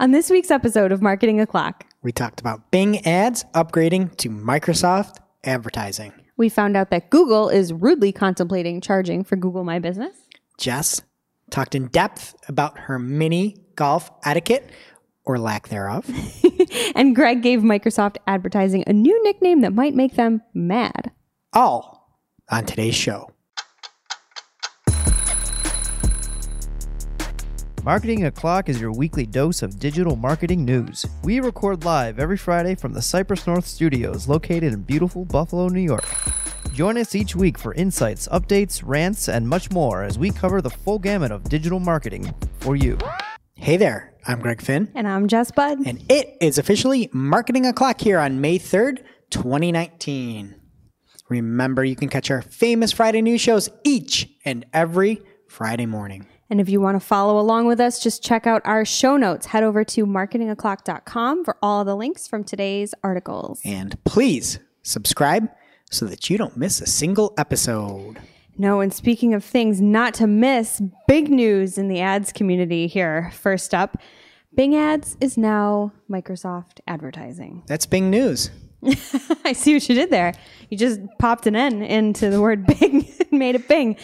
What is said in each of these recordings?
On this week's episode of Marketing O'Clock, we talked about Bing Ads upgrading to Microsoft Advertising. We found out that Google is rudely contemplating charging for Google My Business. Jess talked in depth about her mini golf etiquette, or lack thereof. And Greg gave Microsoft Advertising a new nickname that might make them mad. All on today's show. Marketing O'Clock is your weekly dose of digital marketing news. We record live every Friday from the Cypress North Studios located in beautiful Buffalo, New York. Join us each week for insights, updates, rants, and much more as we cover the full gamut of digital marketing for you. Hey there, I'm Greg Finn. And I'm Jess Budd. And it is officially Marketing O'Clock here on May 3rd, 2019. Remember, you can catch our famous Friday news shows each and every Friday morning. And if you want to follow along with us, just check out our show notes. Head over to marketingoclock.com for all the links from today's articles. And please subscribe so that you don't miss a single episode. No, and speaking of things not to miss, big news in the ads community here. First up, Bing Ads is now Microsoft Advertising. That's Bing news. I see what you did there. You just popped an N into the word Bing and made it Bing.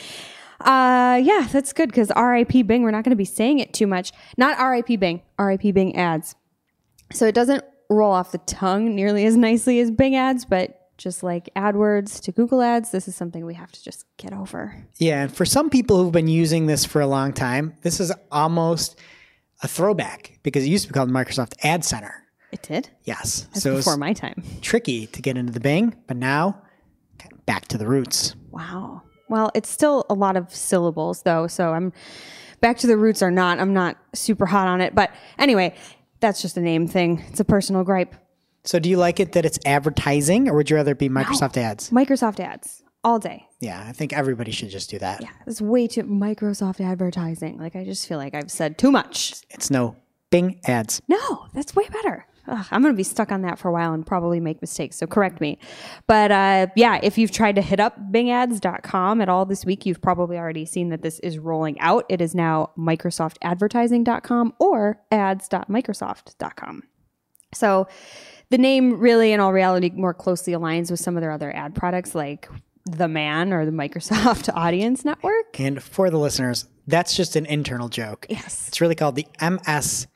Yeah, that's good because RIP Bing, we're not going to be saying it too much. Not RIP Bing, RIP Bing Ads. So it doesn't roll off the tongue nearly as nicely as Bing Ads, but just like AdWords to Google Ads, this is something we have to just get over. Yeah, and for some people who've been using this for a long time, this is almost a throwback because it used to be called Microsoft Ad Center. It did? Yes. That's so before my time. Tricky to get into the Bing, but now back to the roots. Wow. Well, it's still a lot of syllables, though, so I'm back to the roots or not. I'm not super hot on it. But anyway, that's just a name thing. It's a personal gripe. So do you like it that it's advertising, or would you rather it be Microsoft Ads? Microsoft Ads. All day. Yeah, I think everybody should just do that. Yeah, it's way too Microsoft Advertising. Like, I just feel like I've said too much. It's no Bing Ads. No, that's way better. Ugh, I'm going to be stuck on that for a while and probably make mistakes, so correct me. But yeah, if you've tried to hit up bingads.com at all this week, you've probably already seen that this is rolling out. It is now microsoftadvertising.com or ads.microsoft.com. So the name really, in all reality, more closely aligns with some of their other ad products like the MSAN or the Microsoft Audience Network. And for the listeners, that's just an internal joke. Yes. It's really called the MSAN.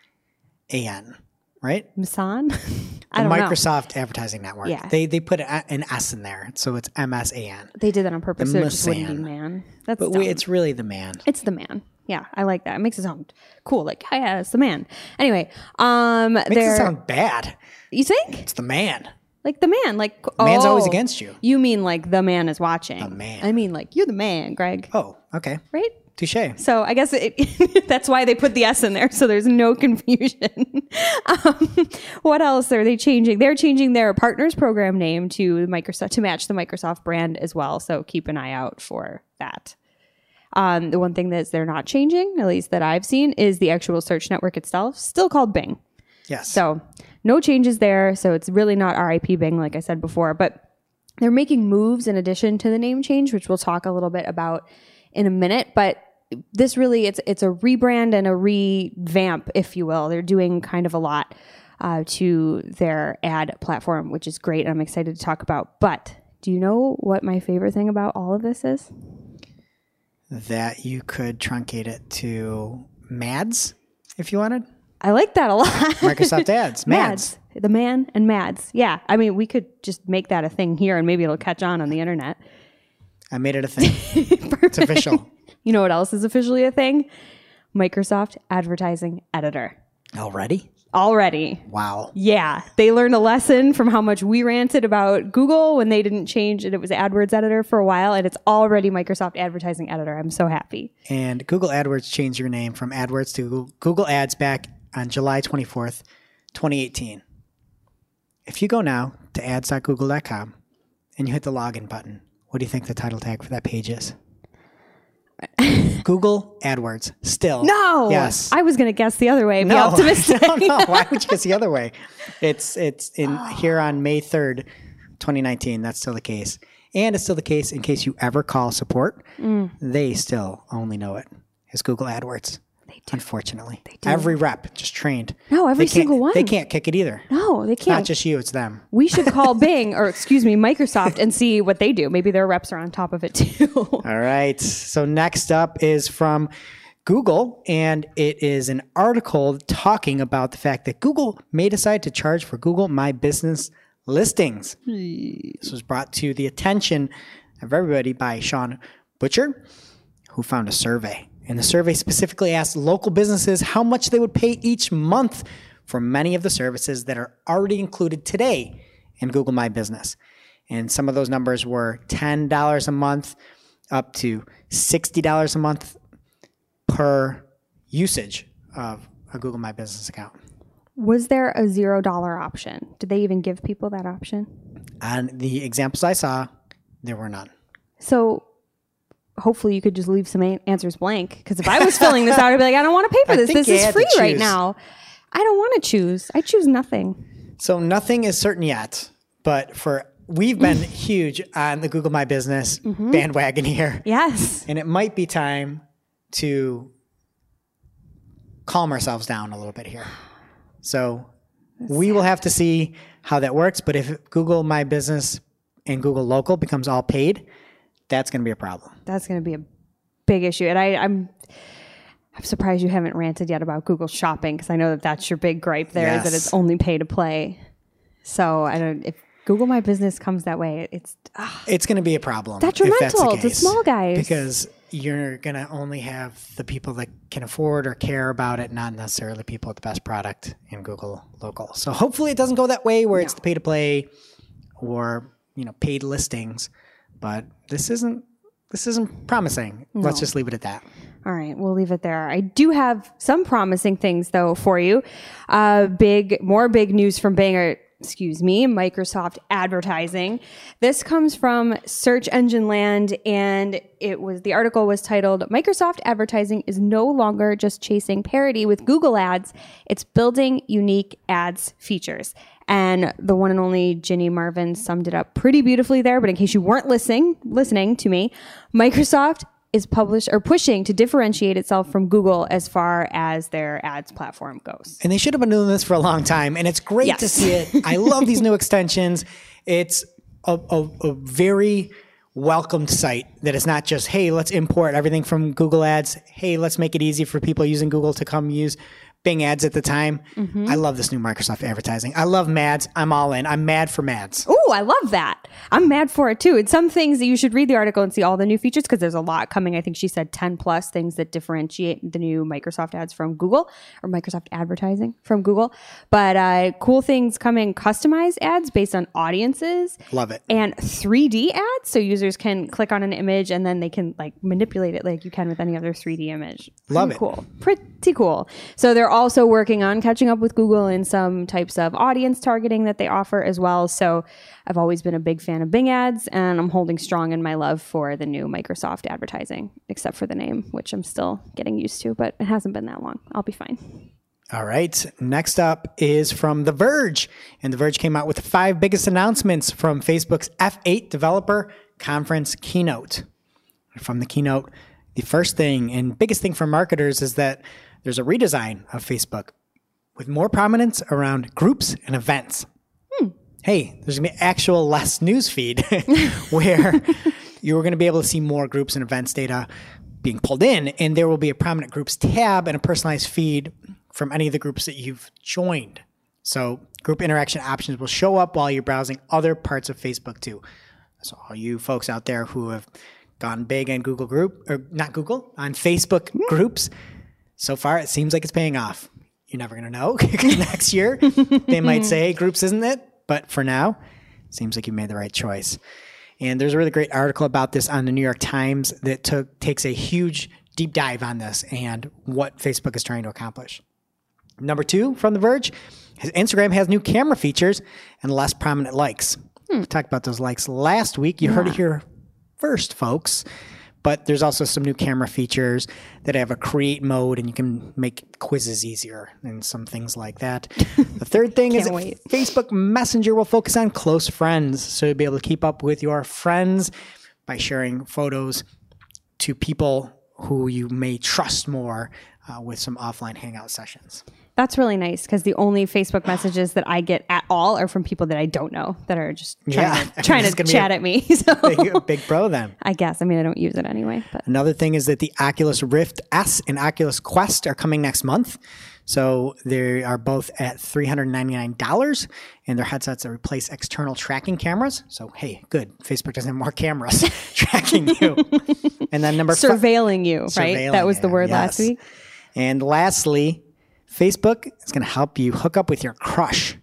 Right? MSAN? I don't know. Microsoft Advertising Network. Yeah. They put an S in there, so it's MSAN. They did that on purpose. The so it MSAN. That's but it's really the MSAN. It's the MSAN. Yeah, I like that. It makes it sound cool. Like, oh, yeah, it's the MSAN. Anyway, makes it sound bad. You think? It's the MSAN. Like the MSAN. Like man's always against you. You mean like the MSAN is watching? The MSAN. I mean like you're the MSAN, Greg. Oh, okay. Right. Touché. So I guess that's why they put the S in there, so there's no confusion. What else are they changing? They're changing their partners program name to Microsoft to match the Microsoft brand as well, so keep an eye out for that. The one thing that they're not changing, at least that I've seen, is the actual search network itself, still called Bing. Yes. So no changes there, so it's really not RIP Bing, like I said before, but they're making moves in addition to the name change, which we'll talk a little bit about in a minute, but this really, it's a rebrand and a revamp, if you will. They're doing kind of a lot to their ad platform, which is great. I'm excited to talk about, but do you know what my favorite thing about all of this is? That you could truncate it to Mads, if you wanted. I like that a lot. Microsoft Ads, Mads. The MSAN and Mads. Yeah, I mean, we could just make that a thing here and maybe it'll catch on the internet. I made it a thing. It's official. You know what else is officially a thing? Microsoft Advertising Editor. Already? Already. Wow. Yeah. They learned a lesson from how much we ranted about Google when they didn't change it. It was AdWords Editor for a while, and it's already Microsoft Advertising Editor. I'm so happy. And Google AdWords changed your name from AdWords to Google Ads back on July 24th, 2018. If you go now to ads.google.com and you hit the login button, what do you think the title tag for that page is? Google AdWords. Still. No. Yes. I was going to guess the other way. No. Be optimistic. No. Why would you guess the other way? It's in here on May 3rd, 2019. That's still the case. And it's still the case in case you ever call support. They still only know it as Google AdWords. They do. Unfortunately. They do. Every rep just trained. No, every single one. They can't kick it either. No, they can't. It's not just you, it's them. We should call Bing, or excuse me, Microsoft, and see what they do. Maybe their reps are on top of it too. All right. So next up is from Google, and it is an article talking about the fact that Google may decide to charge for Google My Business listings. This was brought to the attention of everybody by Sean Butcher, who found a survey. And the survey specifically asked local businesses how much they would pay each month for many of the services that are already included today in Google My Business. And some of those numbers were $10 a month up to $60 a month per usage of a Google My Business account. Was there a $0 option? Did they even give people that option? On the examples I saw, there were none. So hopefully you could just leave some answers blank, because if I was filling this out, I'd be like, I don't want to pay for this. This is free right now. I don't want to choose. I choose nothing. So nothing is certain yet, but we've been huge on the Google My Business bandwagon here. Yes. And it might be time to calm ourselves down a little bit here. So we will have to see how that works. But if Google My Business and Google Local becomes all paid, that's going to be a problem. That's going to be a big issue. And I'm surprised you haven't ranted yet about Google Shopping, because I know that that's your big gripe there, is that it's only pay to play. So I don't. If Google My Business comes that way, it's going to be a problem. Detrimental to small guys, because you're going to only have the people that can afford or care about it, not necessarily people with the best product in Google Local. So hopefully it doesn't go that way, where it's the pay to play or paid listings. But this isn't promising. No. Let's just leave it at that. All right, we'll leave it there. I do have some promising things though for you. More big news from Bing, or excuse me, Microsoft Advertising. This comes from Search Engine Land, and the article was titled "Microsoft Advertising is no longer just chasing parity with Google Ads; it's building unique ads features." And the one and only Ginny Marvin summed it up pretty beautifully there. But in case you weren't listening to me, Microsoft is pushing to differentiate itself from Google as far as their ads platform goes. And they should have been doing this for a long time. And it's great to see it. I love these new extensions. It's a very welcomed site that it's not just, hey, let's import everything from Google Ads. Hey, let's make it easy for people using Google to come use Bing Ads at the time. I love this new Microsoft Advertising. I love Mads. I'm all in. I'm mad for Mads. Oh, I love that. I'm mad for it too. And some things that you should read the article and see all the new features, because there's a lot coming. I think she said 10 plus things that differentiate the new Microsoft ads from Google, or Microsoft Advertising from Google. But cool things coming: customized ads based on audiences. Love it. And 3D ads. So users can click on an image and then they can manipulate it like you can with any other 3D image. Love it. Cool. Pretty cool. So they're also working on catching up with Google in some types of audience targeting that they offer as well. So I've always been a big fan of Bing Ads, and I'm holding strong in my love for the new Microsoft Advertising, except for the name, which I'm still getting used to, but it hasn't been that long. I'll be fine. All right. Next up is from The Verge, and The Verge came out with the 5 biggest announcements from Facebook's F8 developer conference keynote. From the keynote, the first thing and biggest thing for marketers is that there's a redesign of Facebook with more prominence around groups and events. Hey, there's going to be actual less newsfeed where you're going to be able to see more groups and events data being pulled in, and there will be a prominent groups tab and a personalized feed from any of the groups that you've joined. So group interaction options will show up while you're browsing other parts of Facebook too. So all you folks out there who have gone big on on Facebook groups, so far, it seems like it's paying off. You're never going to know. Next year, they might say groups isn't it. But for now, it seems like you made the right choice. And there's a really great article about this on the New York Times that takes a huge deep dive on this and what Facebook is trying to accomplish. Number 2 from The Verge, Instagram has new camera features and less prominent likes. We talked about those likes last week. You heard it here first, folks. But there's also some new camera features that have a create mode, and you can make quizzes easier and some things like that. The third thing is Facebook Messenger will focus on close friends. So you'll be able to keep up with your friends by sharing photos to people who you may trust more with some offline hangout sessions. That's really nice, because the only Facebook messages that I get at all are from people that I don't know that are just trying to chat at me. So. Big pro then. I guess. I mean, I don't use it anyway. But. Another thing is that the Oculus Rift S and Oculus Quest are coming next month. So they are both at $399, and their headsets that replace external tracking cameras. So, hey, good. Facebook doesn't have more cameras tracking you. And then number surveilling you, right? Surveilling that was the word last week. And lastly, Facebook is going to help you hook up with your crush.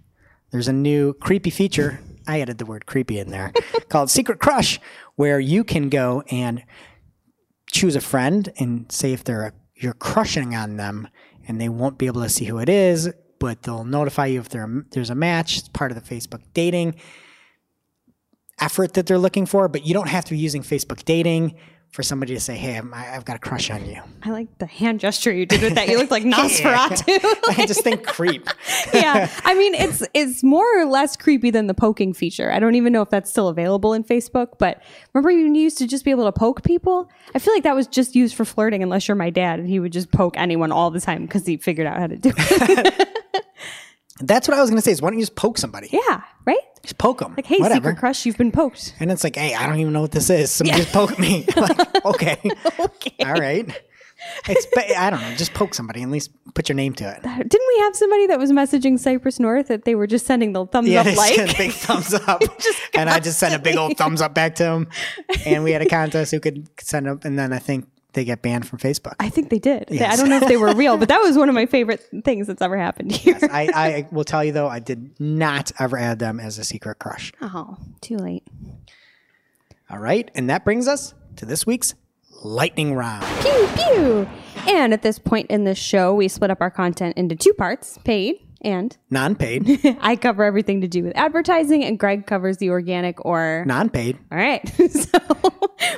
There's a new creepy feature. I added the word creepy in there called Secret Crush, where you can go and choose a friend and say if you're crushing on them, and they won't be able to see who it is, but they'll notify you if there's a match. It's part of the Facebook dating effort that they're looking for, but you don't have to be using Facebook dating for somebody to say, hey, I've got a crush on you. I like the hand gesture you did with that. You looked like Nosferatu. I just think creep. Yeah. I mean, it's more or less creepy than the poking feature. I don't even know if that's still available in Facebook, but remember you used to just be able to poke people? I feel like that was just used for flirting, unless you're my dad, and he would just poke anyone all the time because he figured out how to do it. That's what I was going to say is, why don't you just poke somebody? Yeah, right? Just poke them. Like, hey, whatever. Secret Crush, you've been poked. And it's like, hey, I don't even know what this is. Somebody just poke me. Like, okay. All right. I don't know. Just poke somebody and at least put your name to it. Didn't we have somebody that was messaging Cypress North that they were just sending the thumbs up like? Yeah, big thumbs up. And I just sent a big old thumbs up back to him. And we had a contest who could send up. And then I think they get banned from Facebook. I think they did. Yes. I don't know if they were real, but that was one of my favorite things that's ever happened here. Yes, I will tell you, though, I did not ever add them as a secret crush. Oh, too late. All right. And that brings us to this week's lightning round. Pew, pew. And at this point in the show, we split up our content into two parts, paid and non-paid. I cover everything to do with advertising, and Greg covers the organic or non-paid. All right. So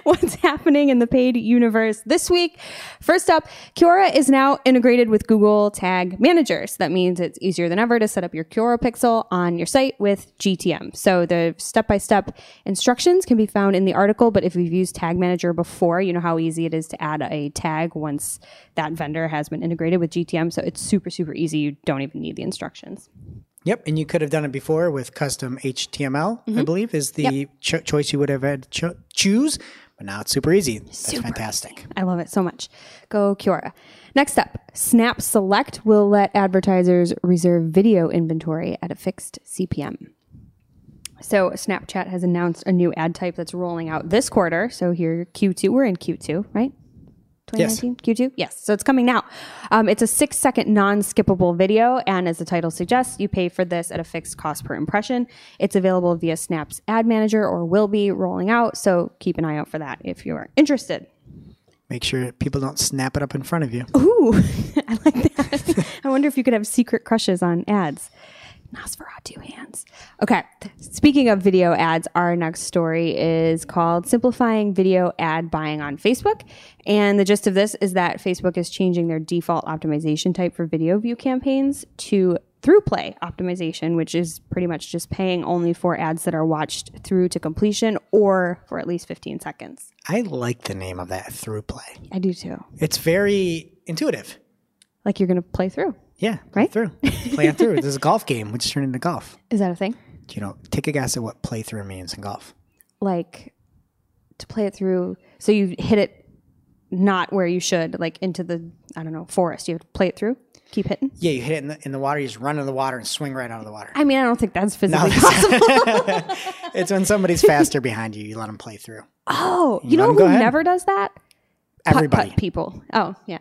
what's happening in the paid universe this week? First up, Kiora is now integrated with Google Tag Manager. So that means it's easier than ever to set up your Kiora pixel on your site with GTM. So the step-by-step instructions can be found in the article, but if you've used Tag Manager before, you know how easy it is to add a tag once that vendor has been integrated with GTM. So it's super, super easy. You don't even need the instructions. Yep. And you could have done it before with custom HTML, I believe, is the choice you would have had to choose. But now it's super easy. That's fantastic. I love it so much. Go Kiora. Next up, Snap Select will let advertisers reserve video inventory at a fixed CPM. So Snapchat has announced a new ad type that's rolling out this quarter. So here, Q2. We're in Q2, right? 2019? Yes. Q2? Yes. So it's coming now. It's a 6-second non-skippable video. And as the title suggests, you pay for this at a fixed cost per impression. It's available via Snap's ad manager, or will be rolling out. So keep an eye out for that if you are interested. Make sure people don't snap it up in front of you. Ooh, I like that. I wonder if you could have secret crushes on ads. Nosferatu hands. Okay. Speaking of video ads, our next story is called Simplifying Video Ad Buying on Facebook. And the gist of this is that Facebook is changing their default optimization type for video view campaigns to through play optimization, which is pretty much just paying only for ads that are watched through to completion or for at least 15 seconds. I like the name of that, through play. I do too. It's very intuitive. Like you're going to play through. Yeah, right? Play through. This is a golf game, which turned into golf. Is that a thing? You know, take a guess at what play through means in golf. Like, to play it through, so you hit it not where you should, like into the, I don't know, forest. You have to play it through, keep hitting? Yeah, you hit it in the water, you just run in the water and swing right out of the water. I mean, I don't think that's physically possible. It's when somebody's faster behind you, you let them play through. Oh, you know who never does that? Everybody. Putt people. Oh, yeah.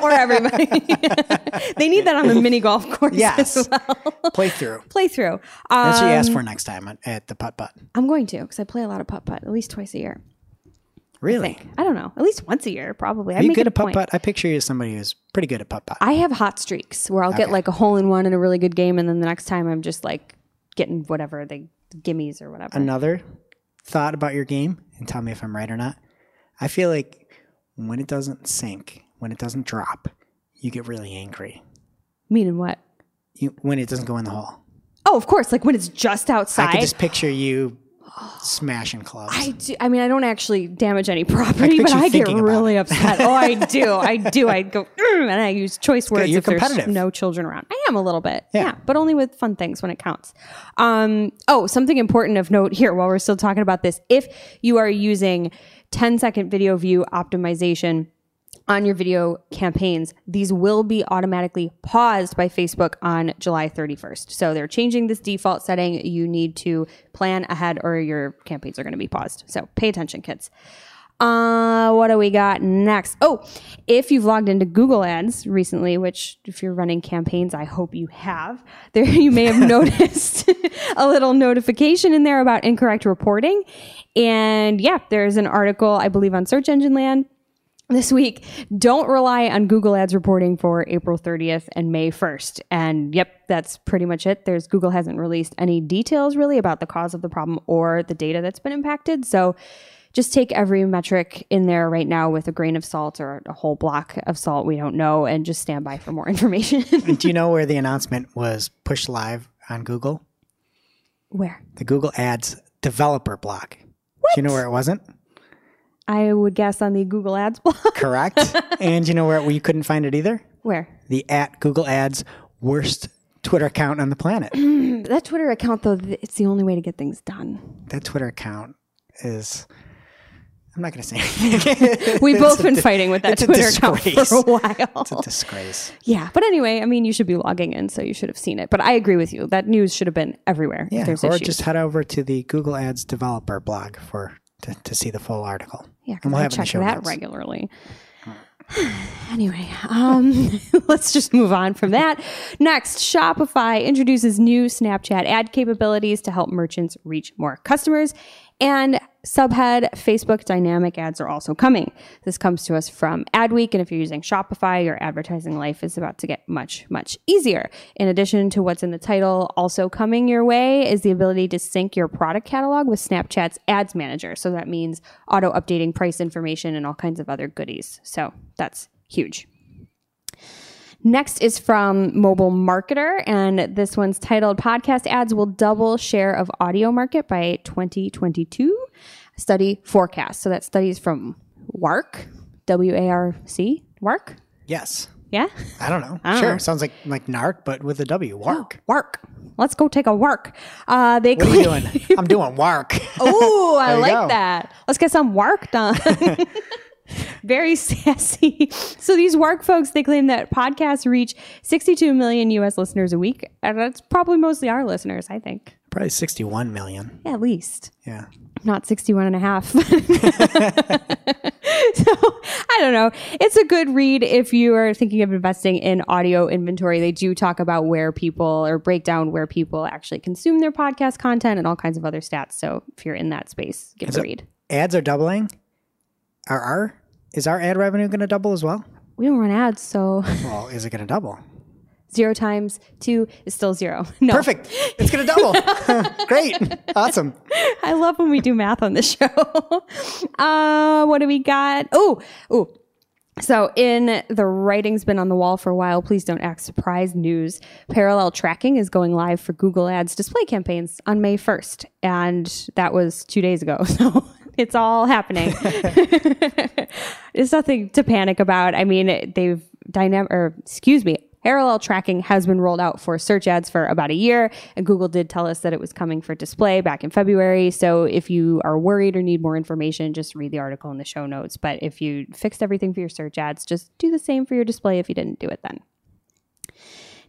Or everybody. They need that on the mini golf course as well. Playthrough. That's what you ask for next time at the putt-putt. I'm going to, because I play a lot of putt-putt, at least twice a year. Really? I don't know. At least once a year, probably. Are you good at putt-putt? I picture you as somebody who's pretty good at putt-putt. I have hot streaks where I'll get like a hole-in-one in a really good game, and then the next time I'm just like getting whatever, the gimmies or whatever. Another thought about your game, and tell me if I'm right or not. I feel like when it doesn't sink, when it doesn't drop, you get really angry. Meaning what? When it doesn't go in the hole. Oh, of course. Like when it's just outside. I could just picture you smash and clubs. I do. I mean, I don't actually damage any property, but I get really upset. Oh, I do. I go, and I use choice words if there's no children around. I am a little bit. Yeah. But only with fun things when it counts. Something important of note here while we're still talking about this. If you are using 10-second video view optimization on your video campaigns, these will be automatically paused by Facebook on July 31st. So they're changing this default setting. You need to plan ahead or your campaigns are going to be paused. So pay attention, kids. What do we got next? Oh, if you've logged into Google Ads recently, which if you're running campaigns, I hope you have, there you may have noticed a little notification in there about incorrect reporting. And yeah, there's an article, I believe, on Search Engine Land this week. Don't rely on Google Ads reporting for April 30th and May 1st. And yep, that's pretty much it. Google hasn't released any details really about the cause of the problem or the data that's been impacted. So just take every metric in there right now with a grain of salt or a whole block of salt. We don't know. And just stand by for more information. Do you know where the announcement was pushed live on Google? Where? The Google Ads developer blog. What? Do you know where it wasn't? I would guess on the Google Ads blog. Correct. And you know where you couldn't find it either? Where? The @Google Ads worst Twitter account on the planet. That Twitter account, though, it's the only way to get things done. That Twitter account is... I'm not going to say anything. We've both been fighting with that Twitter account for a while. It's a disgrace. Yeah. But anyway, I mean, you should be logging in, so you should have seen it. But I agree with you. That news should have been everywhere. Yeah, or just head over to the Google Ads developer blog to see the full article. Yeah, because I check that regularly. Anyway, let's just move on from that. Next, Shopify introduces new Snapchat ad capabilities to help merchants reach more customers. And subhead, Facebook dynamic ads are also coming. This comes to us from Adweek. And if you're using Shopify, your advertising life is about to get much, much easier. In addition to what's in the title, also coming your way is the ability to sync your product catalog with Snapchat's ads manager. So that means auto-updating price information and all kinds of other goodies. So that's huge. Next is from Mobile Marketer, and this one's titled, Podcast Ads Will Double Share of Audio Market by 2022, Study Forecast. So that study is from WARC, W-A-R-C, WARC? Yes. Yeah? I don't know. Sure. Sounds like NARC, but with a W, WARC. Oh, WARC. Let's go take a WARC. What are you doing? I'm doing WARC. Oh, I like that. Let's get some WARC done. Very sassy. So these WARC folks, they claim that podcasts reach 62 million U.S. listeners a week. And that's probably mostly our listeners, I think. Probably 61 million. Yeah, at least. Yeah. Not 61 and a half. So I don't know. It's a good read if you are thinking of investing in audio inventory. They do talk about where people or break down where people actually consume their podcast content and all kinds of other stats. So if you're in that space, give it a read. Ads are doubling? Is our ad revenue going to double as well? We don't run ads, so... Well, is it going to double? 0 times 2 is still 0. No. Perfect. It's going to double. Great. Awesome. I love when we do math on this show. What do we got? Oh. So in the writing's been on the wall for a while, please don't act surprised news. Parallel tracking is going live for Google Ads display campaigns on May 1st. And that was 2 days ago. So... It's all happening. It's nothing to panic about. I mean, parallel tracking has been rolled out for search ads for about a year, and Google did tell us that it was coming for display back in February. So if you are worried or need more information, just read the article in the show notes. But if you fixed everything for your search ads, just do the same for your display if you didn't do it then.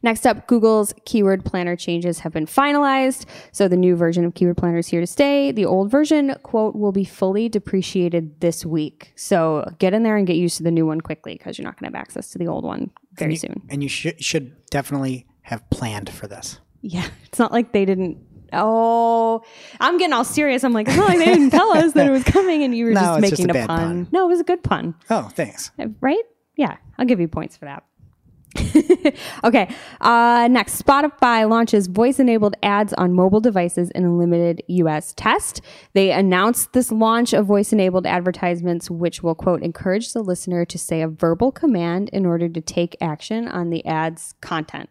Next up, Google's Keyword Planner changes have been finalized. So the new version of Keyword Planner is here to stay. The old version, quote, will be fully depreciated this week. So get in there and get used to the new one quickly because you're not going to have access to the old one soon. And you should definitely have planned for this. Yeah. It's not like they didn't. Oh, I'm getting all serious. I'm like, it's not like they didn't tell us that it was coming and you were just making a pun. No, it was a good pun. Oh, thanks. Right? Yeah. I'll give you points for that. Okay. Next, Spotify launches voice-enabled ads on mobile devices in a limited U.S. test. They announced this launch of voice-enabled advertisements, which will, quote, encourage the listener to say a verbal command in order to take action on the ad's content,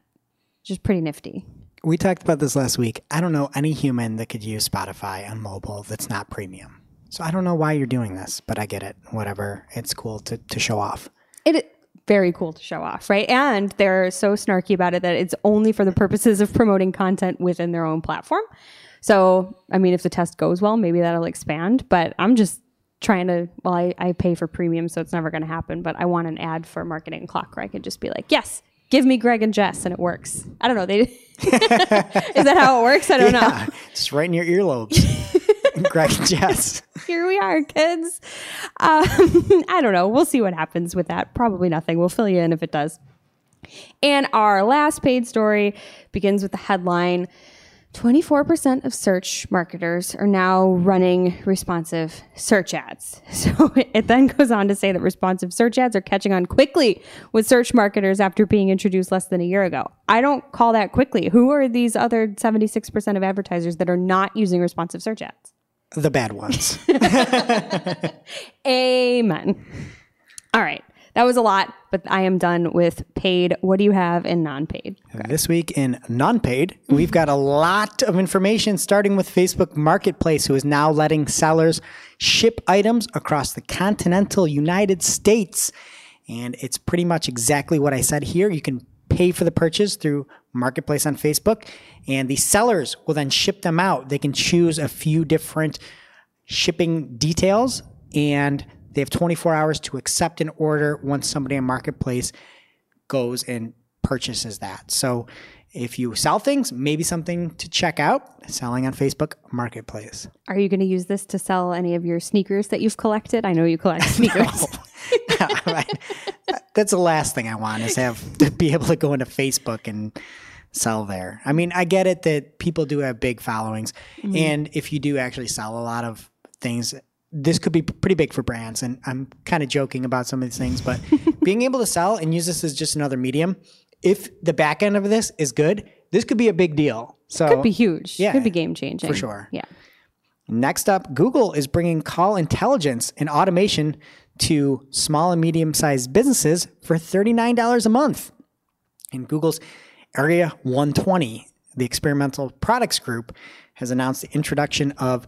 which is pretty nifty. We talked about this last week. I don't know any human that could use Spotify on mobile that's not premium. So I don't know why you're doing this, but I get it. Whatever. It's cool to show off. It is very cool to show off, right? And they're so snarky about it that it's only for the purposes of promoting content within their own platform. So, I mean, if the test goes well, maybe that'll expand. But I'm just trying to, well, I pay for premium, so it's never going to happen. But I want an ad for Marketing O'Clock where I could just be like, yes, give me Greg and Jess, and it works. I don't know. They Is that how it works? I don't know. It's right in your earlobes. Greg and Jess. Here we are, kids. I don't know. We'll see what happens with that. Probably nothing. We'll fill you in if it does. And our last paid story begins with the headline, 24% of search marketers are now running responsive search ads. So it then goes on to say that responsive search ads are catching on quickly with search marketers after being introduced less than a year ago. I don't call that quickly. Who are these other 76% of advertisers that are not using responsive search ads? The bad ones. Amen. All right. That was a lot, but I am done with paid. What do you have in non-paid? This week in non-paid, we've got a lot of information starting with Facebook Marketplace, who is now letting sellers ship items across the continental United States. And it's pretty much exactly what I said here. You can pay for the purchase through Marketplace on Facebook, and the sellers will then ship them out. They can choose a few different shipping details, and they have 24 hours to accept an order once somebody in Marketplace goes and purchases that. So if you sell things, maybe something to check out, selling on Facebook Marketplace. Are you going to use this to sell any of your sneakers that you've collected? I know you collect sneakers. No. Right. That's the last thing I want is to be able to go into Facebook and sell there. I mean, I get it that people do have big followings. Mm-hmm. And if you do actually sell a lot of things, this could be pretty big for brands, and I'm kind of joking about some of these things, but being able to sell and use this as just another medium, if the back end of this is good, this could be a big deal. So could be huge. Yeah, could be game-changing. For sure. Yeah. Next up, Google is bringing call intelligence and automation to small and medium-sized businesses for $39 a month. And Google's Area 120, the experimental products group, has announced the introduction of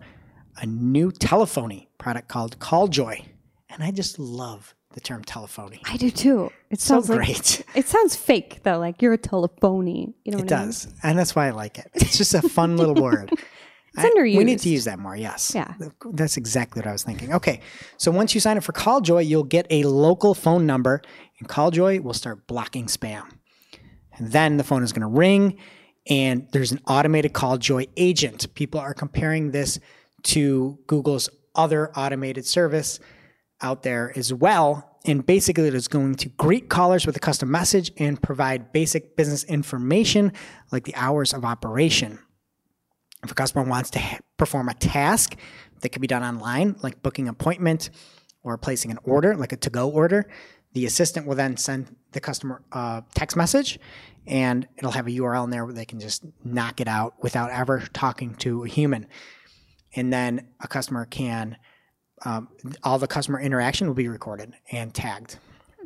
a new telephony product called CallJoy. And I just love the term telephony. I do too. It sounds so great. Like, it sounds fake though, like you're a telephony. You know what I mean? It does. And that's why I like it. It's just a fun little word. It's underused. We need to use that more, yes. Yeah. That's exactly what I was thinking. Okay. So once you sign up for CallJoy, you'll get a local phone number, and CallJoy will start blocking spam. And then the phone is going to ring, and there's an automated CallJoy agent. People are comparing this to Google's other automated service out there as well. And basically it is going to greet callers with a custom message and provide basic business information like the hours of operation. If a customer wants to perform a task that can be done online, like booking an appointment or placing an order, like a to-go order, the assistant will then send the customer a text message, and it'll have a URL in there where they can just knock it out without ever talking to a human. And then a customer can, all the customer interaction will be recorded and tagged.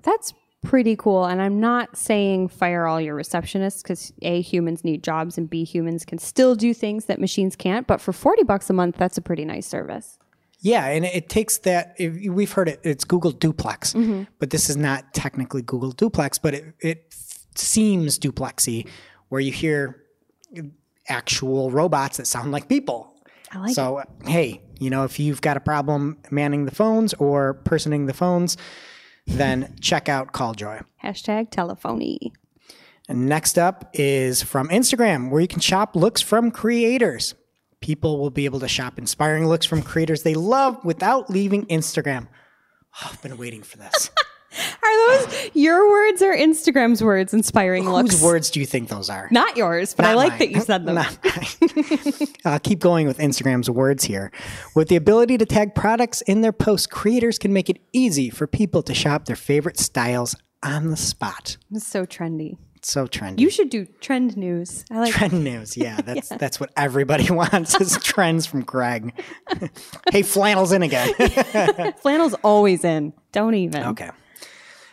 That's pretty cool. And I'm not saying fire all your receptionists because A, humans need jobs, and B, humans can still do things that machines can't. But for $40 a month, that's a pretty nice service. Yeah. And it takes that, we've heard it, it's Google Duplex, mm-hmm. but this is not technically Google Duplex, but it seems duplexy, where you hear actual robots that sound like people. Like so, it. Hey, you know, if you've got a problem manning the phones or personing the phones, then check out CallJoy. Hashtag telephony. And next up is from Instagram, where you can shop looks from creators. People will be able to shop inspiring looks from creators they love without leaving Instagram. Oh, I've been waiting for this. Are those your words or Instagram's words, inspiring looks? Whose words do you think those are? Not yours, but I like that you said them. I'll keep going with Instagram's words here. With the ability to tag products in their posts, creators can make it easy for people to shop their favorite styles on the spot. It's so trendy. You should do trend news. I like trend news. Yeah, that's that's what everybody wants is trends from Greg. Hey, flannel's in again. Flannel's always in. Don't even. Okay.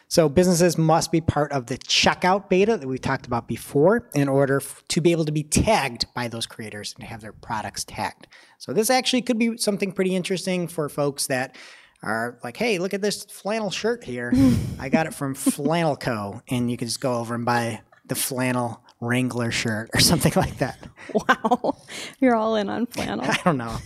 So businesses must be part of the checkout beta that we talked about before in order to be able to be tagged by those creators and have their products tagged. So this actually could be something pretty interesting for folks that are like, hey, look at this flannel shirt here. I got it from Flannel Co. And you can just go over and buy the flannel Wrangler shirt or something like that. Wow. You're all in on flannel. I don't know.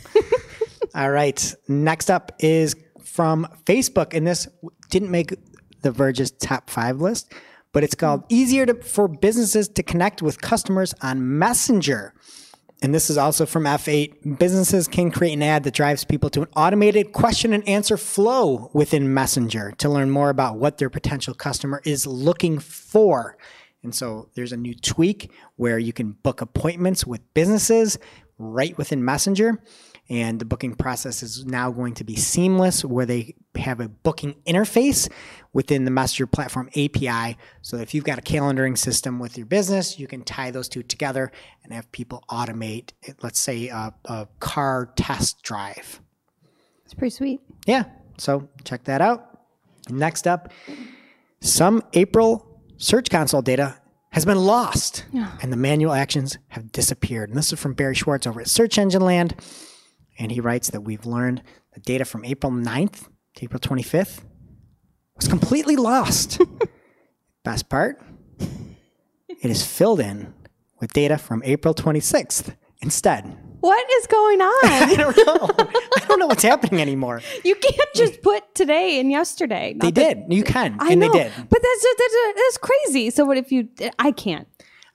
All right. Next up is from Facebook. And this didn't make The Verge's top 5 list, but it's called Easier for Businesses to Connect with Customers on Messenger. And this is also from F8. Businesses can create an ad that drives people to an automated question and answer flow within Messenger to learn more about what their potential customer is looking for. And so there's a new tweak where you can book appointments with businesses right within Messenger. And the booking process is now going to be seamless, where they have a booking interface within the Messenger platform API. So if you've got a calendaring system with your business, you can tie those two together and have people automate, let's say, a car test drive. It's pretty sweet. Yeah. So check that out. Next up, some April Search Console data has been lost, and the manual actions have disappeared. And this is from Barry Schwartz over at Search Engine Land. And he writes that we've learned the data from April 9th to April 25th was completely lost. Best part, it is filled in with data from April 26th instead. What is going on? I don't know. I don't know what's happening anymore. You can't just put today and yesterday. They did. You can. I know, they did. But that's crazy. So what if you, I can't.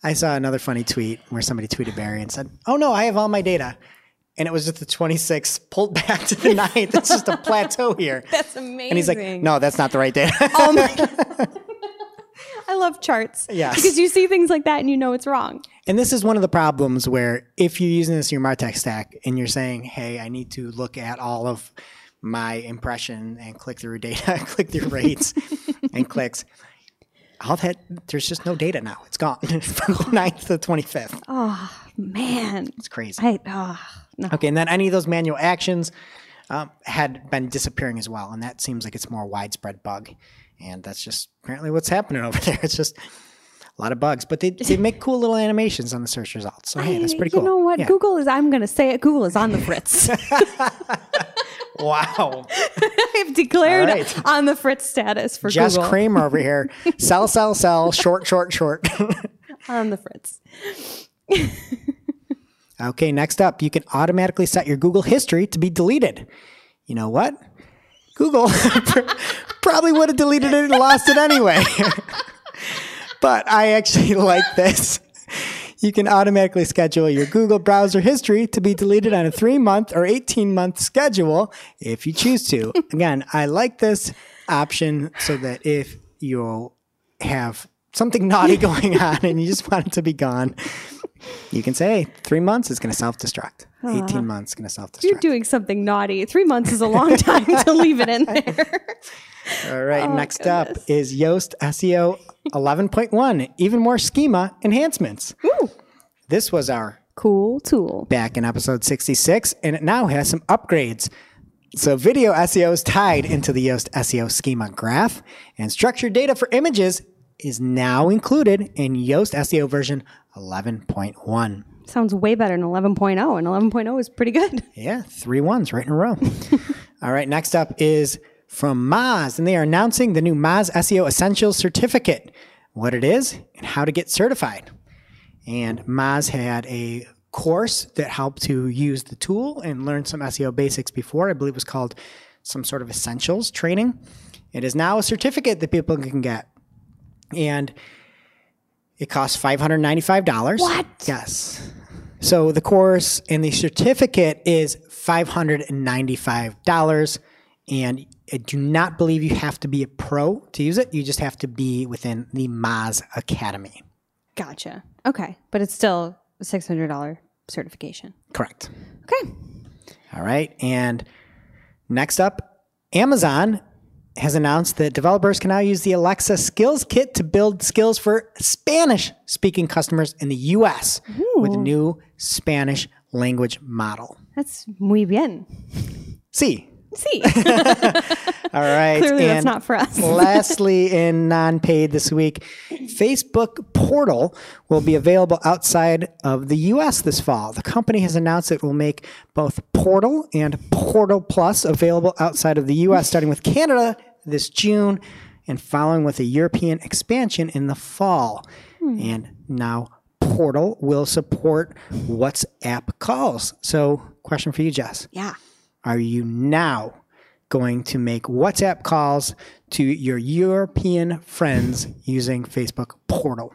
I saw another funny tweet where somebody tweeted Barry and said, oh no, I have all my data. And it was just the 26th pulled back to the 9th. It's just a plateau here. That's amazing. And he's like, no, that's not the right data. Oh my God. I love charts. Yes. Because you see things like that and you know it's wrong. And this is one of the problems where if you're using this in your MarTech stack and you're saying, hey, I need to look at all of my impression and click-through data, click-through rates and clicks, all that, there's just no data now. It's gone. It's from the 9th to the 25th. Oh, man. It's crazy. No. Okay, and then any of those manual actions had been disappearing as well, and that seems like it's more a widespread bug, and that's just apparently what's happening over there. It's just a lot of bugs, but they make cool little animations on the search results, so hey, that's pretty cool. You know what? Yeah. Google is, I'm going to say it, Google is on the fritz. Wow. I've declared on the fritz status for Google. Jess Kramer over here. Sell, sell, sell, short, short, short. On the fritz. Okay, next up, you can automatically set your Google history to be deleted. You know what? Google probably would have deleted it and lost it anyway. But I actually like this. You can automatically schedule your Google browser history to be deleted on a 3-month or 18-month schedule if you choose to. Again, I like this option so that if you have something naughty going on and you just want it to be gone, you can say, hey, 3 months is going to self-destruct. 18 months is going to self-destruct. You're doing something naughty. 3 months is a long time to leave it in there. All right. Next up is Yoast SEO 11.1, even more schema enhancements. Ooh. This was our cool tool back in episode 66, and it now has some upgrades. So video SEO is tied into the Yoast SEO schema graph, and structured data for images is now included in Yoast SEO version 11.1. Sounds way better than 11.0, and 11.0 is pretty good. Yeah, 3 ones right in a row. All right, next up is from Mads, and they are announcing the new Mads SEO Essentials Certificate, what it is, and how to get certified. And Mads had a course that helped to use the tool and learn some SEO basics before. I believe it was called some sort of essentials training. It is now a certificate that people can get. And it costs $595. What? Yes. So the course and the certificate is $595. And I do not believe you have to be a pro to use it. You just have to be within the Mads Academy. Gotcha. Okay. But it's still a $600 certification. Correct. Okay. All right. And next up, Amazon has announced that developers can now use the Alexa Skills Kit to build skills for Spanish-speaking customers in the U.S. Ooh. With a new Spanish language model. That's muy bien. Sí. see. All right. Clearly, and that's not for us. Lastly, in non-paid this week, Facebook Portal will be available outside of the U.S. this fall. The company has announced it will make both Portal and Portal Plus available outside of the U.S., starting with Canada this June and following with a European expansion in the fall. And now Portal will support WhatsApp calls. So, question for you, Jess. Yeah. Are you now going to make WhatsApp calls to your European friends using Facebook Portal?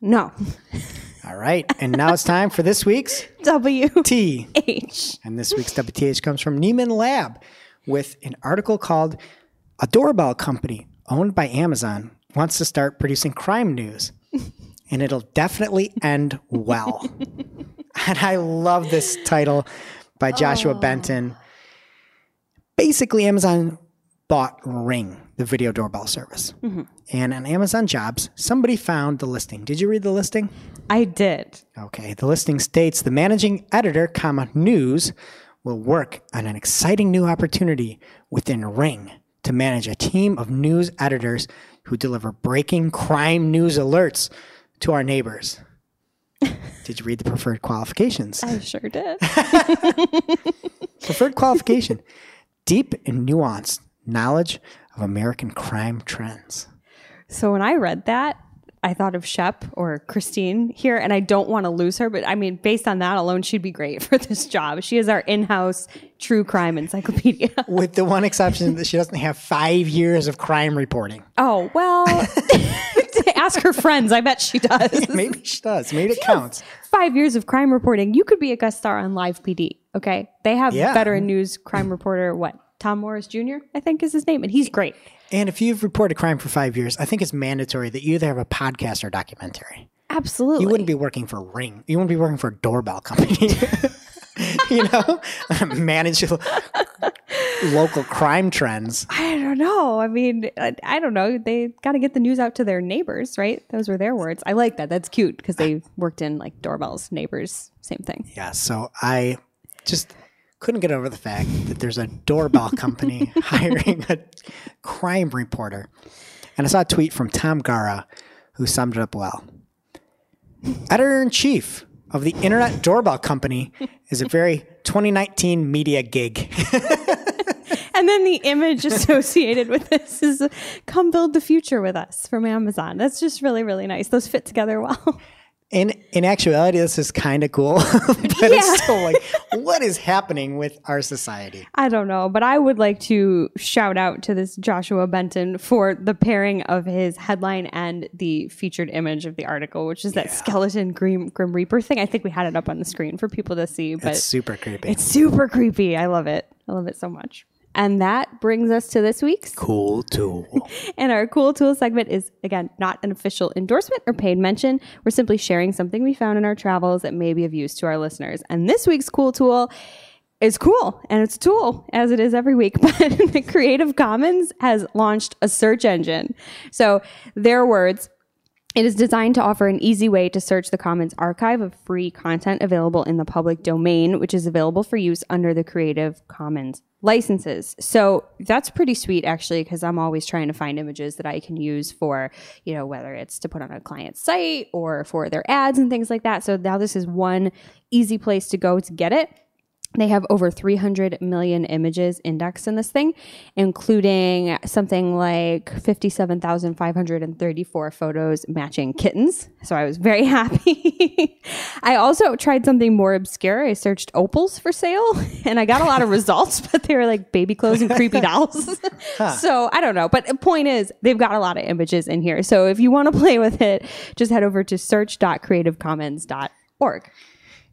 No. All right. And now it's time for this week's WTH. And this week's WTH comes from Nieman Lab with an article called "A Doorbell Company Owned by Amazon Wants to Start Producing Crime News." And it'll definitely end well. And I love this title by Joshua Benton. Basically, Amazon bought Ring, the video doorbell service. Mm-hmm. And on Amazon Jobs, somebody found the listing. Did you read the listing? I did. Okay. The listing states the managing editor, news, will work on an exciting new opportunity within Ring to manage a team of news editors who deliver breaking crime news alerts to our neighbors. Did you read the preferred qualifications? I sure did. Preferred qualification: deep and nuanced knowledge of American crime trends. So when I read that, I thought of Shep or Christine here, and I don't want to lose her, but I mean, based on that alone, she'd be great for this job. She is our in-house true crime encyclopedia. With the one exception that she doesn't have 5 years of crime reporting. Oh, well, ask her friends. I bet she does. Yeah, maybe she does. Maybe it counts. 5 years of crime reporting. You could be a guest star on Live PD, okay? They have veteran news crime reporter, Tom Morris Jr., I think is his name, and he's great. And if you've reported crime for 5 years, I think it's mandatory that you either have a podcast or documentary. Absolutely. You wouldn't be working for Ring. You wouldn't be working for a doorbell company. You know? Manage local crime trends. I don't know. I mean, I don't know. They got to get the news out to their neighbors, right? Those were their words. I like that. That's cute because they worked in like doorbells, neighbors, same thing. Yeah. So I just couldn't get over the fact that there's a doorbell company hiring a crime reporter. And I saw a tweet from Tom Gara who summed it up well. Editor-in-chief of the Internet Doorbell Company is a very 2019 media gig. And then the image associated with this is "Come build the future with us" from Amazon. That's just really, really nice. Those fit together well. In actuality, this is kind of cool, but it's still like, what is happening with our society? I don't know, but I would like to shout out to this Joshua Benton for the pairing of his headline and the featured image of the article, which is that skeleton Grim Reaper thing. I think we had it up on the screen for people to see. But it's super creepy. It's super creepy. I love it. I love it so much. And that brings us to this week's Cool Tool. And our Cool Tool segment is, again, not an official endorsement or paid mention. We're simply sharing something we found in our travels that may be of use to our listeners. And this week's Cool Tool is cool, and it's a tool, as it is every week. But the Creative Commons has launched a search engine. So their words: it is designed to offer an easy way to search the Commons archive of free content available in the public domain, which is available for use under the Creative Commons licenses. So that's pretty sweet, actually, because I'm always trying to find images that I can use for, you know, whether it's to put on a client's site or for their ads and things like that. So now this is one easy place to go to get it. They have over 300 million images indexed in this thing, including something like 57,534 photos matching kittens. So I was very happy. I also tried something more obscure. I searched opals for sale, and I got a lot of results, but they were like baby clothes and creepy dolls. So I don't know. But the point is, they've got a lot of images in here. So if you want to play with it, just head over to search.creativecommons.org.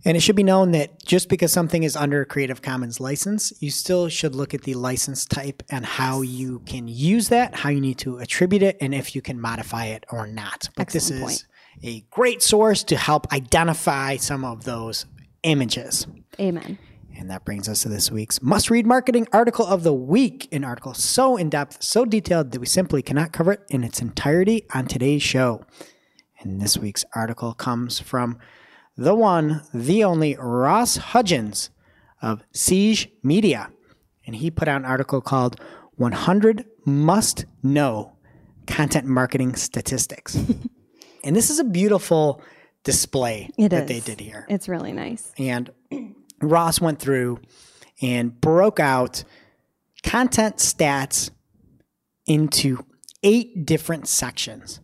And it should be known that just because something is under a Creative Commons license, you still should look at the license type and how you can use that, how you need to attribute it, and if you can modify it or not. But excellent this is a great source to help identify some of those images. Amen. And that brings us to this week's must-read marketing article of the week, an article so in-depth, so detailed that we simply cannot cover it in its entirety on today's show. And this week's article comes from the one, the only Ross Hudgens of Siege Media. and he put out an article called 100 Must Know Content Marketing Statistics. And this is a beautiful display that they did here. It's really nice. And Ross went through and broke out content stats into 8 different sections.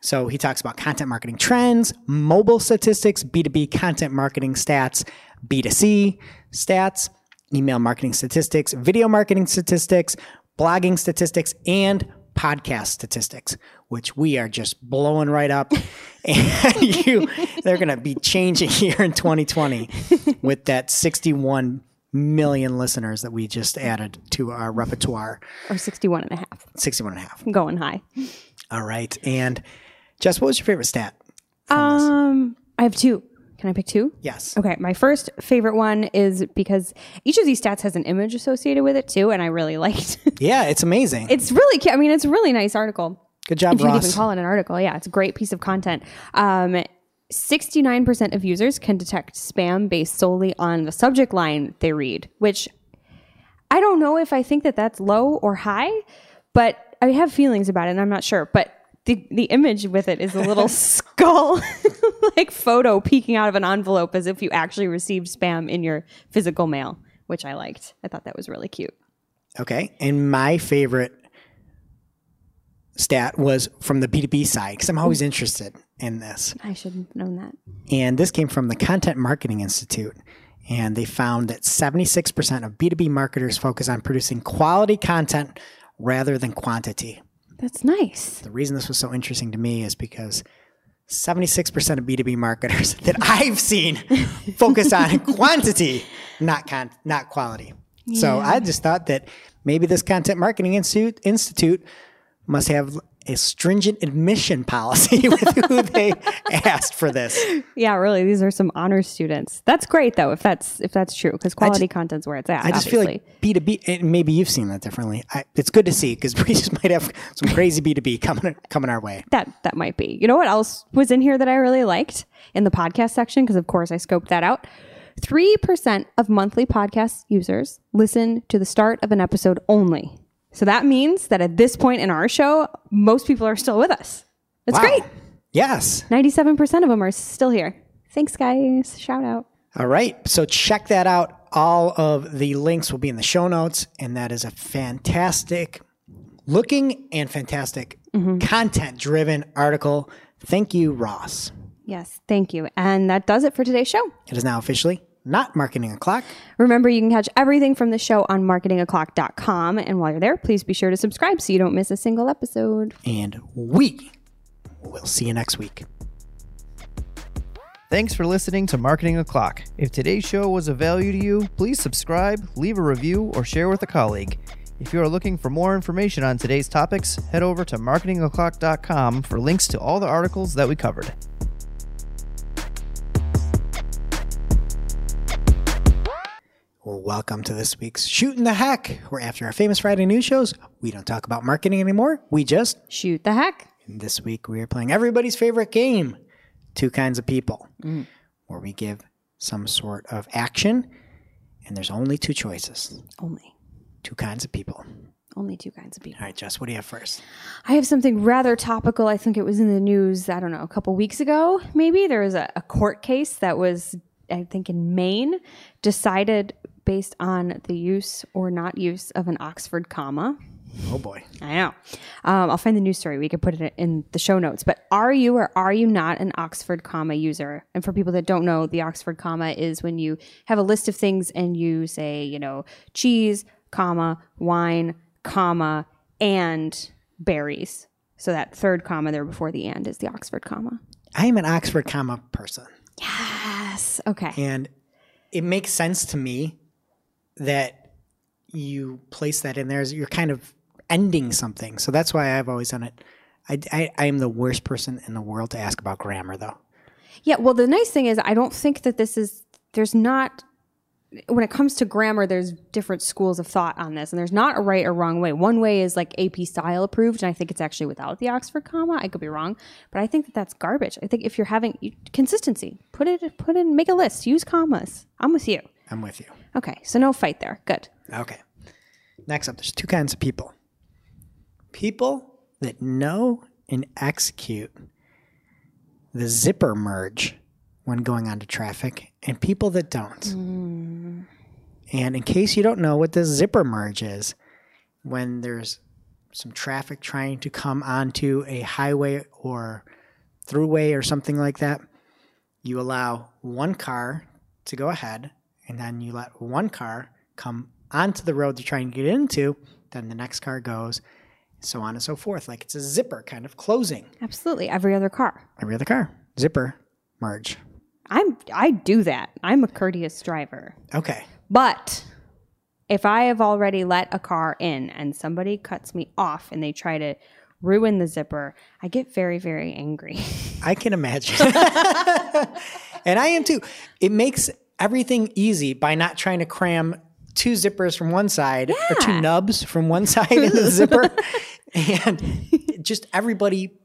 So he talks about content marketing trends, mobile statistics, B2B content marketing stats, B2C stats, email marketing statistics, video marketing statistics, blogging statistics, and podcast statistics, which we are just blowing right up. And they're going to be changing here in 2020 with that 61 million listeners that we just added to our repertoire. Or 61 and a half. 61 and a half. Going high. All right. And Jess, what was your favorite stat? I have 2. Can I pick 2? Yes. Okay. My first favorite one is because each of these stats has an image associated with it too, and I really liked it. Yeah, it's amazing. It's really cute. I mean, it's a really nice article. Good job, Ross. You can even call it an article. Yeah, it's a great piece of content. 69% of users can detect spam based solely on the subject line they read, which I don't know if I think that that's low or high, but I have feelings about it and I'm not sure. But the image with it is a little skull like photo peeking out of an envelope as if you actually received spam in your physical mail, which I liked. I thought that was really cute. Okay. And my favorite stat was from the B2B side because I'm always interested in this. I should have known that. And this came from the Content Marketing Institute, and they found that 76% of B2B marketers focus on producing quality content rather than quantity. That's nice. The reason this was so interesting to me is because 76% of B2B marketers that I've seen focus on quantity, not quality. Yeah. So I just thought that maybe this Content Marketing Institute must have a stringent admission policy with who they asked for this. Yeah, really. These are some honor students. That's great, though, if that's true, because quality content's where it's at, obviously. Feel like B2B, and maybe you've seen that differently. It's good to see, because we just might have some crazy B2B coming our way. That might be. You know what else was in here that I really liked in the podcast section? Because, of course, I scoped that out. 3% of monthly podcast users listen to the start of an episode only. So that means that at this point in our show, most people are still with us. That's great. Yes. 97% of them are still here. Thanks, guys. Shout out. All right. So check that out. All of the links will be in the show notes. And that is a fantastic looking and fantastic content-driven article. Thank you, Ross. Yes. Thank you. And that does it for today's show. It is now officially not Marketing O'Clock. Remember, you can catch everything from the show on marketingoclock.com. And while you're there, please be sure to subscribe so you don't miss a single episode. And we will see you next week. Thanks for listening to Marketing O'Clock. If today's show was of value to you, please subscribe, leave a review, or share with a colleague. If you are looking for more information on today's topics, head over to marketingoclock.com for links to all the articles that we covered. Well, welcome to this week's Shootin' the Heck, where after our famous Friday news shows, we don't talk about marketing anymore. We just shoot the heck. And this week, we are playing everybody's favorite game, Two Kinds of People, where we give some sort of action, and there's only 2 choices. Only. 2 kinds of people. Only 2 kinds of people. All right, Jess, what do you have first? I have something rather topical. I think it was in the news, I don't know, a couple weeks ago, maybe. There was a court case that was, I think, in Maine, decided based on the use or not use of an Oxford comma. Oh, boy. I know. I'll find the news story. We could put it in the show notes. But are you or are you not an Oxford comma user? And for people that don't know, the Oxford comma is when you have a list of things and you say, you know, cheese, comma, wine, comma, and berries. So that third comma there before the and is the Oxford comma. I am an Oxford comma person. Yes. Okay. And it makes sense to me that you place that in there. You're kind of ending something. So that's why I've always done it. I am the worst person in the world to ask about grammar, though. Yeah, well, the nice thing is I don't think that there's not, when it comes to grammar, there's different schools of thought on this, and there's not a right or wrong way. One way is like AP style approved, and I think it's actually without the Oxford comma. I could be wrong, but I think that that's garbage. I think if you're having consistency, put in, make a list, use commas. I'm with you. Okay, so no fight there. Good. Okay. Next up, there's two kinds of people. People that know and execute the zipper merge when going onto traffic, and people that don't. Mm. And in case you don't know what the zipper merge is, when there's some traffic trying to come onto a highway or throughway or something like that, you allow one car to go ahead, and then you let one car come onto the road to try and get into, then the next car goes, so on and so forth. Like it's a zipper kind of closing. Absolutely. Every other car. Every other car. Zipper merge. I do that. I'm a courteous driver. Okay. But if I have already let a car in and somebody cuts me off and they try to ruin the zipper, I get very, very angry. I can imagine. And I am too. It makes everything easy by not trying to cram two zippers from one side, yeah, or two nubs from one side in the zipper. And just everybody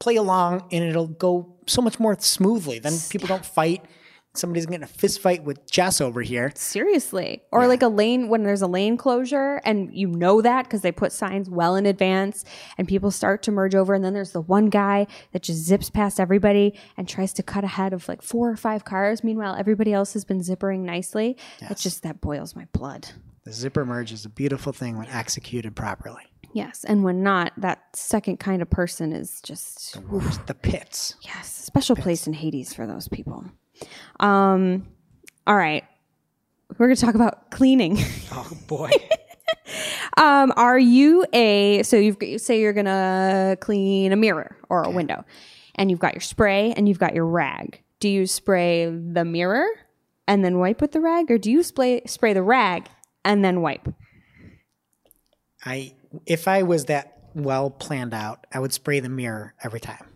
play along and it'll go so much more smoothly. Then people don't fight. Somebody's getting a fist fight with Jess over here. Seriously. Or like a lane, when there's a lane closure and you know that because they put signs well in advance and people start to merge over. And then there's the one guy that just zips past everybody and tries to cut ahead of like 4 or 5 cars. Meanwhile, everybody else has been zippering nicely. Yes. It's just, that boils my blood. The zipper merge is a beautiful thing when executed properly. Yes. And when not, that second kind of person is just the worst, the pits. Yes. Special place in Hades for those people. All right. We're going to talk about cleaning. Oh boy. Are you so you say you're going to clean a mirror or a window, and you've got your spray and you've got your rag. Do you spray the mirror and then wipe with the rag, or do you spray the rag and then wipe? If I was that well planned out, I would spray the mirror every time,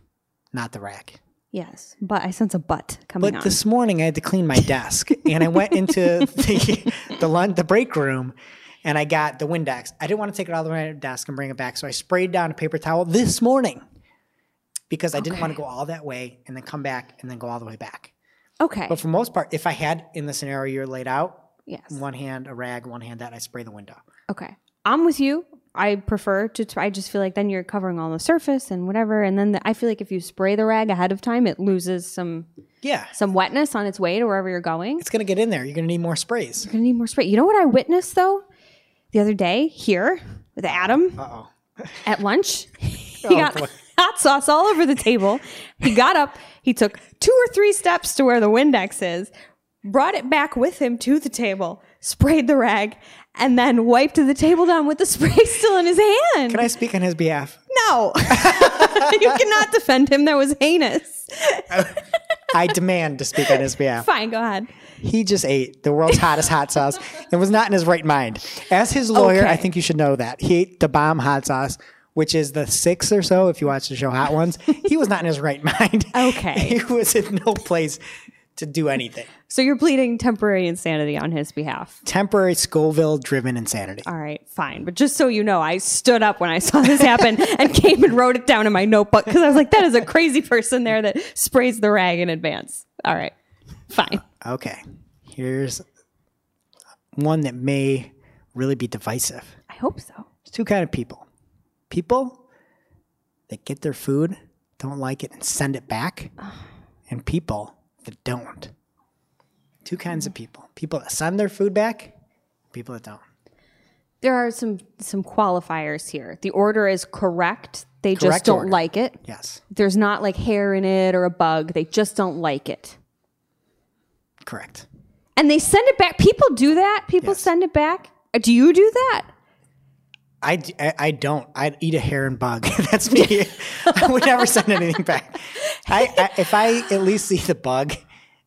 not the rag. Yes, but I sense a butt coming on. But this morning I had to clean my desk, and I went into the break room, and I got the Windex. I didn't want to take it all the way to the desk and bring it back, so I sprayed down a paper towel this morning because I didn't want to go all that way and then come back and then go all the way back. Okay. But for the most part, if I had, in the scenario you're laid out, one hand a rag, one hand that, I spray the window. Okay. I'm with you. I prefer to, I just feel like then you're covering all the surface and whatever. And then I feel like if you spray the rag ahead of time, it loses some wetness on its way to wherever you're going. It's going to get in there. You're going to need more sprays. You're going to need more spray. You know what I witnessed though the other day here with Adam at lunch? He got hot sauce all over the table. He got up. He took 2 or 3 steps to where the Windex is, brought it back with him to the table, sprayed the rag, and then wiped the table down with the spray still in his hand. Can I speak on his behalf? No. You cannot defend him. That was heinous. I demand to speak on his behalf. Fine, go ahead. He just ate the world's hottest hot sauce and was not in his right mind. As his lawyer, I think you should know that. He ate the bomb hot sauce, which is the 6th or so, if you watch the show Hot Ones. He was not in his right mind. Okay. He was in no place to do anything. So you're pleading temporary insanity on his behalf. Temporary Scoville-driven insanity. All right, fine. But just so you know, I stood up when I saw this happen and came and wrote it down in my notebook because I was like, that is a crazy person there that sprays the rag in advance. All right, fine. Okay, here's one that may really be divisive. I hope so. There's two kind of people. People that get their food, don't like it, and send it back, and people that don't. Two kinds of people. People that send their food back, people that don't. There are some qualifiers here. The order is correct. They just don't like it. Yes. There's not like hair in it or a bug. They just don't like it. Correct. And they send it back. People do that. People send it back. Do you do that? I don't. I'd eat a hair and bug. That's me. I would never send anything back. If I at least see the bug,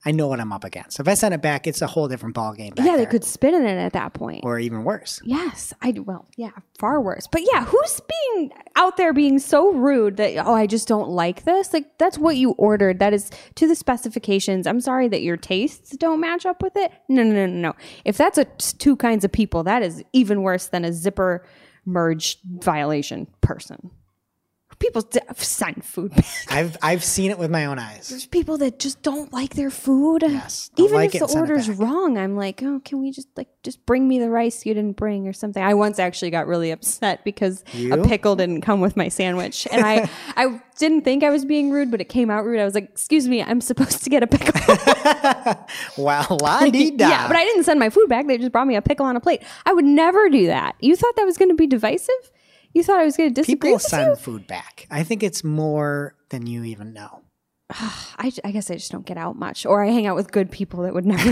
I know what I'm up against. If I send it back, it's a whole different ballgame. Yeah, they could spit in it at that point. Or even worse. Yes. Far worse. But yeah, who's being out there being so rude that, I just don't like this? Like, that's what you ordered. That is to the specifications. I'm sorry that your tastes don't match up with it. No. If that's two kinds of people, that is even worse than a zipper merge violation person. People send food back. I've seen it with my own eyes. There's people that just don't like their food. Yes, even like if the order's wrong, I'm like, oh, can we just bring me the rice you didn't bring or something? I once actually got really upset because a pickle didn't come with my sandwich, and I didn't think I was being rude, but it came out rude. I was like, excuse me, I'm supposed to get a pickle. Wow, la-dee-da. Yeah, but I didn't send my food back. They just brought me a pickle on a plate. I would never do that. You thought that was going to be divisive? You thought I was going to disagree with you? People send food back. I think it's more than you even know. I guess I just don't get out much. Or I hang out with good people that would never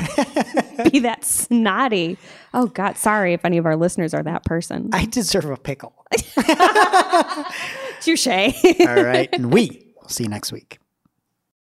be that snotty. Oh, God. Sorry if any of our listeners are that person. I deserve a pickle. Touche. All right. And we will see you next week.